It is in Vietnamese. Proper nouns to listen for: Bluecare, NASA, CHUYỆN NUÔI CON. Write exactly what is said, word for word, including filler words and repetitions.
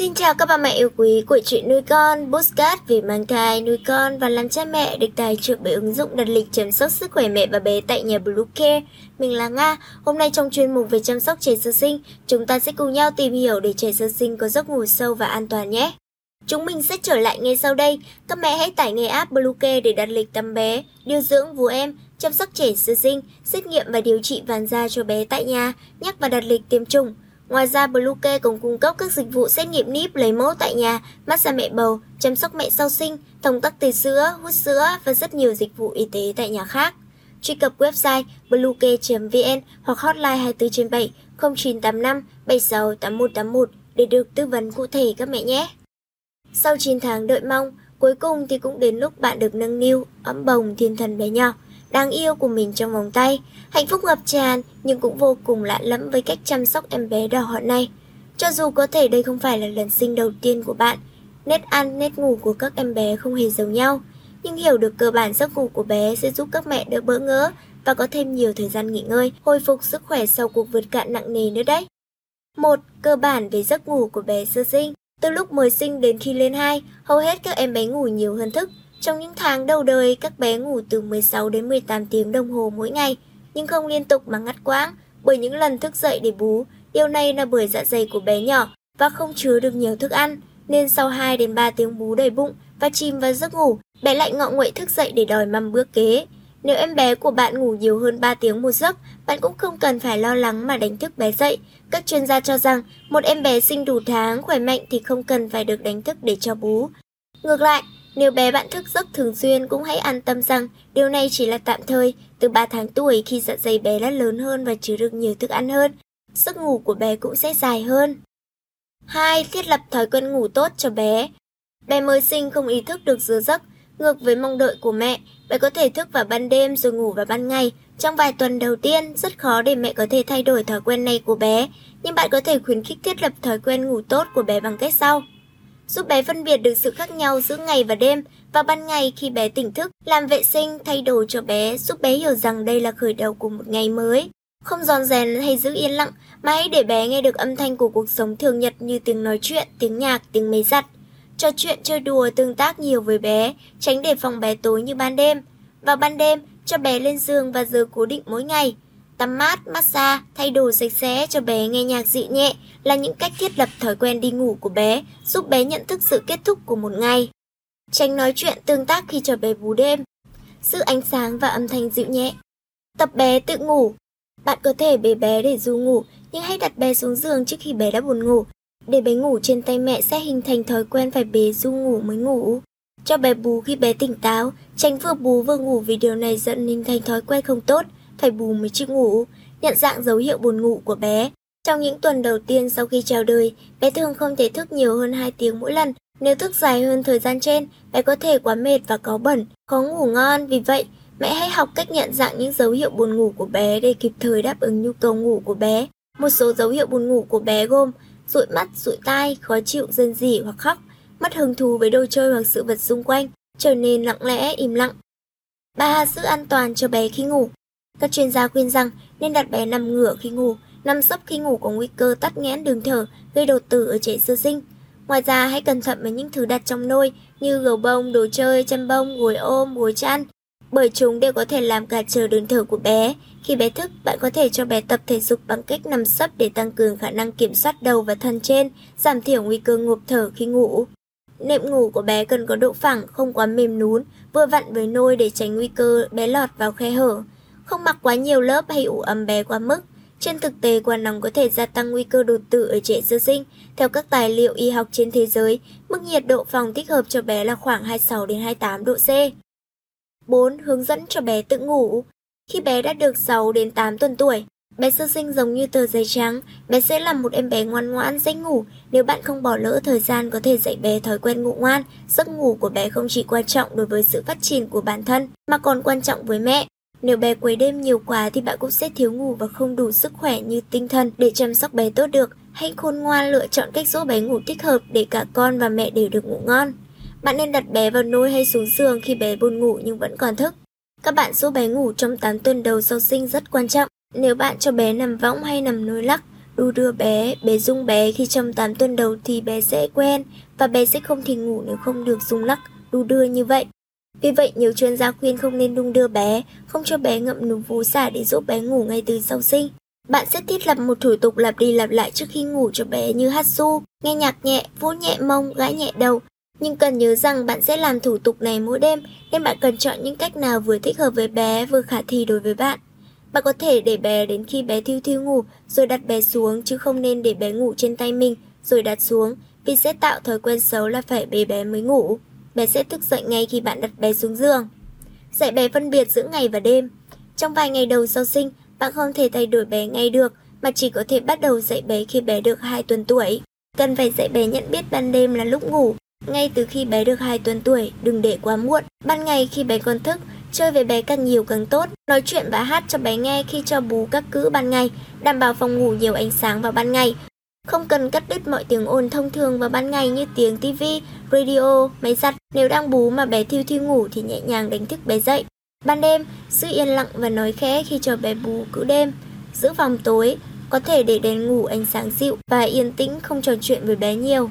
Xin chào các bà mẹ yêu quý của Chuyện Nuôi Con, podcast vì mang thai, nuôi con và làm cha mẹ được tài trợ bởi ứng dụng đặt lịch chăm sóc sức khỏe mẹ và bé tại nhà Bluecare. Mình là Nga. Hôm nay trong chuyên mục về chăm sóc trẻ sơ sinh, chúng ta sẽ cùng nhau tìm hiểu để trẻ sơ sinh có giấc ngủ sâu và an toàn nhé. Chúng mình sẽ trở lại ngay sau đây. Các mẹ hãy tải ngay app Bluecare để đặt lịch tắm bé, điều dưỡng vú em, chăm sóc trẻ sơ sinh, xét nghiệm và điều trị vàng da cho bé tại nhà, nhắc và đặt lịch tiêm chủng. Ngoài ra, Bluecare còn cung cấp các dịch vụ xét nghiệm níp, lấy mẫu tại nhà, massage mẹ bầu, chăm sóc mẹ sau sinh, thông tắc tì sữa, hút sữa và rất nhiều dịch vụ y tế tại nhà khác. Truy cập website bluecare chấm vn hoặc hotline hai mươi bốn trên bảy không chín tám năm bảy sáu tám một tám một để được tư vấn cụ thể các mẹ nhé. Sau chín tháng đợi mong, cuối cùng thì cũng đến lúc bạn được nâng niu, ấm bồng thiên thần bé nhỏ đáng yêu của mình trong vòng tay. Hạnh phúc ngập tràn nhưng cũng vô cùng lạ lẫm với cách chăm sóc em bé đỏ họ này. Cho dù có thể đây không phải là lần sinh đầu tiên của bạn, nét ăn, nét ngủ của các em bé không hề giống nhau, nhưng hiểu được cơ bản giấc ngủ của bé sẽ giúp các mẹ đỡ bỡ ngỡ và có thêm nhiều thời gian nghỉ ngơi, hồi phục sức khỏe sau cuộc vượt cạn nặng nề nữa đấy. một Cơ bản về giấc ngủ của bé sơ sinh. Từ lúc mới sinh đến khi lên hai, hầu hết các em bé ngủ nhiều hơn thức. Trong những tháng đầu đời, các bé ngủ từ mười sáu đến mười tám tiếng đồng hồ mỗi ngày, nhưng không liên tục mà ngắt quãng bởi những lần thức dậy để bú. Điều này là bởi dạ dày của bé nhỏ và không chứa được nhiều thức ăn, nên sau hai đến ba tiếng bú đầy bụng và chìm vào giấc ngủ, bé lại ngọ nguậy thức dậy để đòi măm bữa kế. Nếu em bé của bạn ngủ nhiều hơn ba tiếng một giấc, bạn cũng không cần phải lo lắng mà đánh thức bé dậy. Các chuyên gia cho rằng một em bé sinh đủ tháng khỏe mạnh thì không cần phải được đánh thức để cho bú. Ngược lại, nếu bé bạn thức giấc thường xuyên cũng hãy an tâm rằng điều này chỉ là tạm thời, từ ba tháng tuổi khi dạ dày bé đã lớn hơn và chứa được nhiều thức ăn hơn, giấc ngủ của bé cũng sẽ dài hơn. hai Thiết lập thói quen ngủ tốt cho bé. Bé mới sinh không ý thức được giờ giấc, ngược với mong đợi của mẹ, bé có thể thức vào ban đêm rồi ngủ vào ban ngày. Trong vài tuần đầu tiên, rất khó để mẹ có thể thay đổi thói quen này của bé, nhưng bạn có thể khuyến khích thiết lập thói quen ngủ tốt của bé bằng cách sau. Giúp bé phân biệt được sự khác nhau giữa ngày và đêm, và ban ngày khi bé tỉnh thức, làm vệ sinh, thay đồ cho bé, giúp bé hiểu rằng đây là khởi đầu của một ngày mới. Không ròn rèn hay giữ yên lặng, mà hãy để bé nghe được âm thanh của cuộc sống thường nhật như tiếng nói chuyện, tiếng nhạc, tiếng máy giặt. Trò chuyện, chơi đùa, tương tác nhiều với bé, tránh để phòng bé tối như ban đêm. Vào ban đêm, cho bé lên giường và giờ cố định mỗi ngày. Tắm mát, massage, thay đồ sạch sẽ cho bé, nghe nhạc dịu nhẹ là những cách thiết lập thói quen đi ngủ của bé, giúp bé nhận thức sự kết thúc của một ngày. Tránh nói chuyện tương tác khi cho bé bú đêm. Giữ ánh sáng và âm thanh dịu nhẹ. Tập bé tự ngủ. Bạn có thể bế bé để du ngủ, nhưng hãy đặt bé xuống giường trước khi bé đã buồn ngủ. Để bé ngủ trên tay mẹ sẽ hình thành thói quen phải bế du ngủ mới ngủ. Cho bé bú khi bé tỉnh táo, tránh vừa bú vừa ngủ vì điều này dẫn hình thành thói quen không tốt, phải bù mới chịu ngủ. Nhận dạng dấu hiệu buồn ngủ của bé. Trong những tuần đầu tiên sau khi chào đời, bé thường không thể thức nhiều hơn hai tiếng mỗi lần. Nếu thức dài hơn thời gian trên, bé có thể quá mệt và cáu bẩn, khó ngủ ngon. Vì vậy, mẹ hãy học cách nhận dạng những dấu hiệu buồn ngủ của bé để kịp thời đáp ứng nhu cầu ngủ của bé. Một số dấu hiệu buồn ngủ của bé gồm dụi mắt, dụi tai, khó chịu, rên rỉ hoặc khóc, mất hứng thú với đồ chơi hoặc sự vật xung quanh, trở nên lặng lẽ, im lặng. ba Giữ an toàn cho bé khi ngủ. Các chuyên gia khuyên rằng nên đặt bé nằm ngửa khi ngủ, nằm sấp khi ngủ có nguy cơ tắc nghẽn đường thở, gây đột tử ở trẻ sơ sinh. Ngoài ra, hãy cẩn thận với những thứ đặt trong nôi như gấu bông, đồ chơi, chăn bông, gối ôm, gối chăn, bởi chúng đều có thể làm cản trở đường thở của bé. Khi bé thức, bạn có thể cho bé tập thể dục bằng cách nằm sấp để tăng cường khả năng kiểm soát đầu và thân trên, giảm thiểu nguy cơ ngộp thở khi ngủ. Nệm ngủ của bé cần có độ phẳng, không quá mềm nún, vừa vặn với nôi để tránh nguy cơ bé lọt vào khe hở. Không mặc quá nhiều lớp hay ủ ấm bé quá mức. Trên thực tế, quá nóng có thể gia tăng nguy cơ đột tử ở trẻ sơ sinh. Theo các tài liệu y học trên thế giới, mức nhiệt độ phòng thích hợp cho bé là khoảng hai mươi sáu đến hai mươi tám độ C. bốn Hướng dẫn cho bé tự ngủ. Khi bé đã được sáu đến tám tuần tuổi, bé sơ sinh giống như tờ giấy trắng, bé sẽ là một em bé ngoan ngoãn, dễ ngủ. Nếu bạn không bỏ lỡ thời gian có thể dạy bé thói quen ngủ ngoan, giấc ngủ của bé không chỉ quan trọng đối với sự phát triển của bản thân mà còn quan trọng với mẹ. Nếu bé quấy đêm nhiều quá thì bạn cũng sẽ thiếu ngủ và không đủ sức khỏe như tinh thần để chăm sóc bé tốt được. Hãy khôn ngoan lựa chọn cách dỗ bé ngủ thích hợp để cả con và mẹ đều được ngủ ngon. Bạn nên đặt bé vào nôi hay xuống giường khi bé buồn ngủ nhưng vẫn còn thức. Các bạn dỗ bé ngủ trong tám tuần đầu sau sinh rất quan trọng. Nếu bạn cho bé nằm võng hay nằm nôi lắc, đu đưa bé, bé rung bé khi trong tám tuần đầu thì bé sẽ quen và bé sẽ không thể ngủ nếu không được rung lắc, đu đưa như vậy. Vì vậy, nhiều chuyên gia khuyên không nên đung đưa bé, không cho bé ngậm núm vú sả để giúp bé ngủ ngay từ sau sinh. Bạn sẽ thiết lập một thủ tục lặp đi lặp lại trước khi ngủ cho bé như hát ru, nghe nhạc nhẹ, vuốt nhẹ mông, gãi nhẹ đầu. Nhưng cần nhớ rằng bạn sẽ làm thủ tục này mỗi đêm, nên bạn cần chọn những cách nào vừa thích hợp với bé, vừa khả thi đối với bạn. Bạn có thể để bé đến khi bé thiu thiu ngủ, rồi đặt bé xuống, chứ không nên để bé ngủ trên tay mình, rồi đặt xuống, vì sẽ tạo thói quen xấu là phải bế bé mới ngủ. Bé sẽ thức dậy ngay khi bạn đặt bé xuống giường. Dạy bé phân biệt giữa ngày và đêm. Trong vài ngày đầu sau sinh, bạn không thể thay đổi bé ngay được, mà chỉ có thể bắt đầu dạy bé khi bé được hai tuần tuổi. Cần phải dạy bé nhận biết ban đêm là lúc ngủ. Ngay từ khi bé được hai tuần tuổi, đừng để quá muộn. Ban ngày khi bé còn thức, chơi với bé càng nhiều càng tốt. Nói chuyện và hát cho bé nghe khi cho bú các cữ ban ngày, đảm bảo phòng ngủ nhiều ánh sáng vào ban ngày. Không cần cắt đứt mọi tiếng ồn thông thường vào ban ngày như tiếng tivi, radio, máy giặt. Nếu đang bú mà bé thiu thiu ngủ thì nhẹ nhàng đánh thức bé dậy. Ban đêm, giữ yên lặng và nói khẽ khi cho bé bú cữ đêm. Giữ phòng tối, có thể để đèn ngủ ánh sáng dịu và yên tĩnh, không trò chuyện với bé nhiều.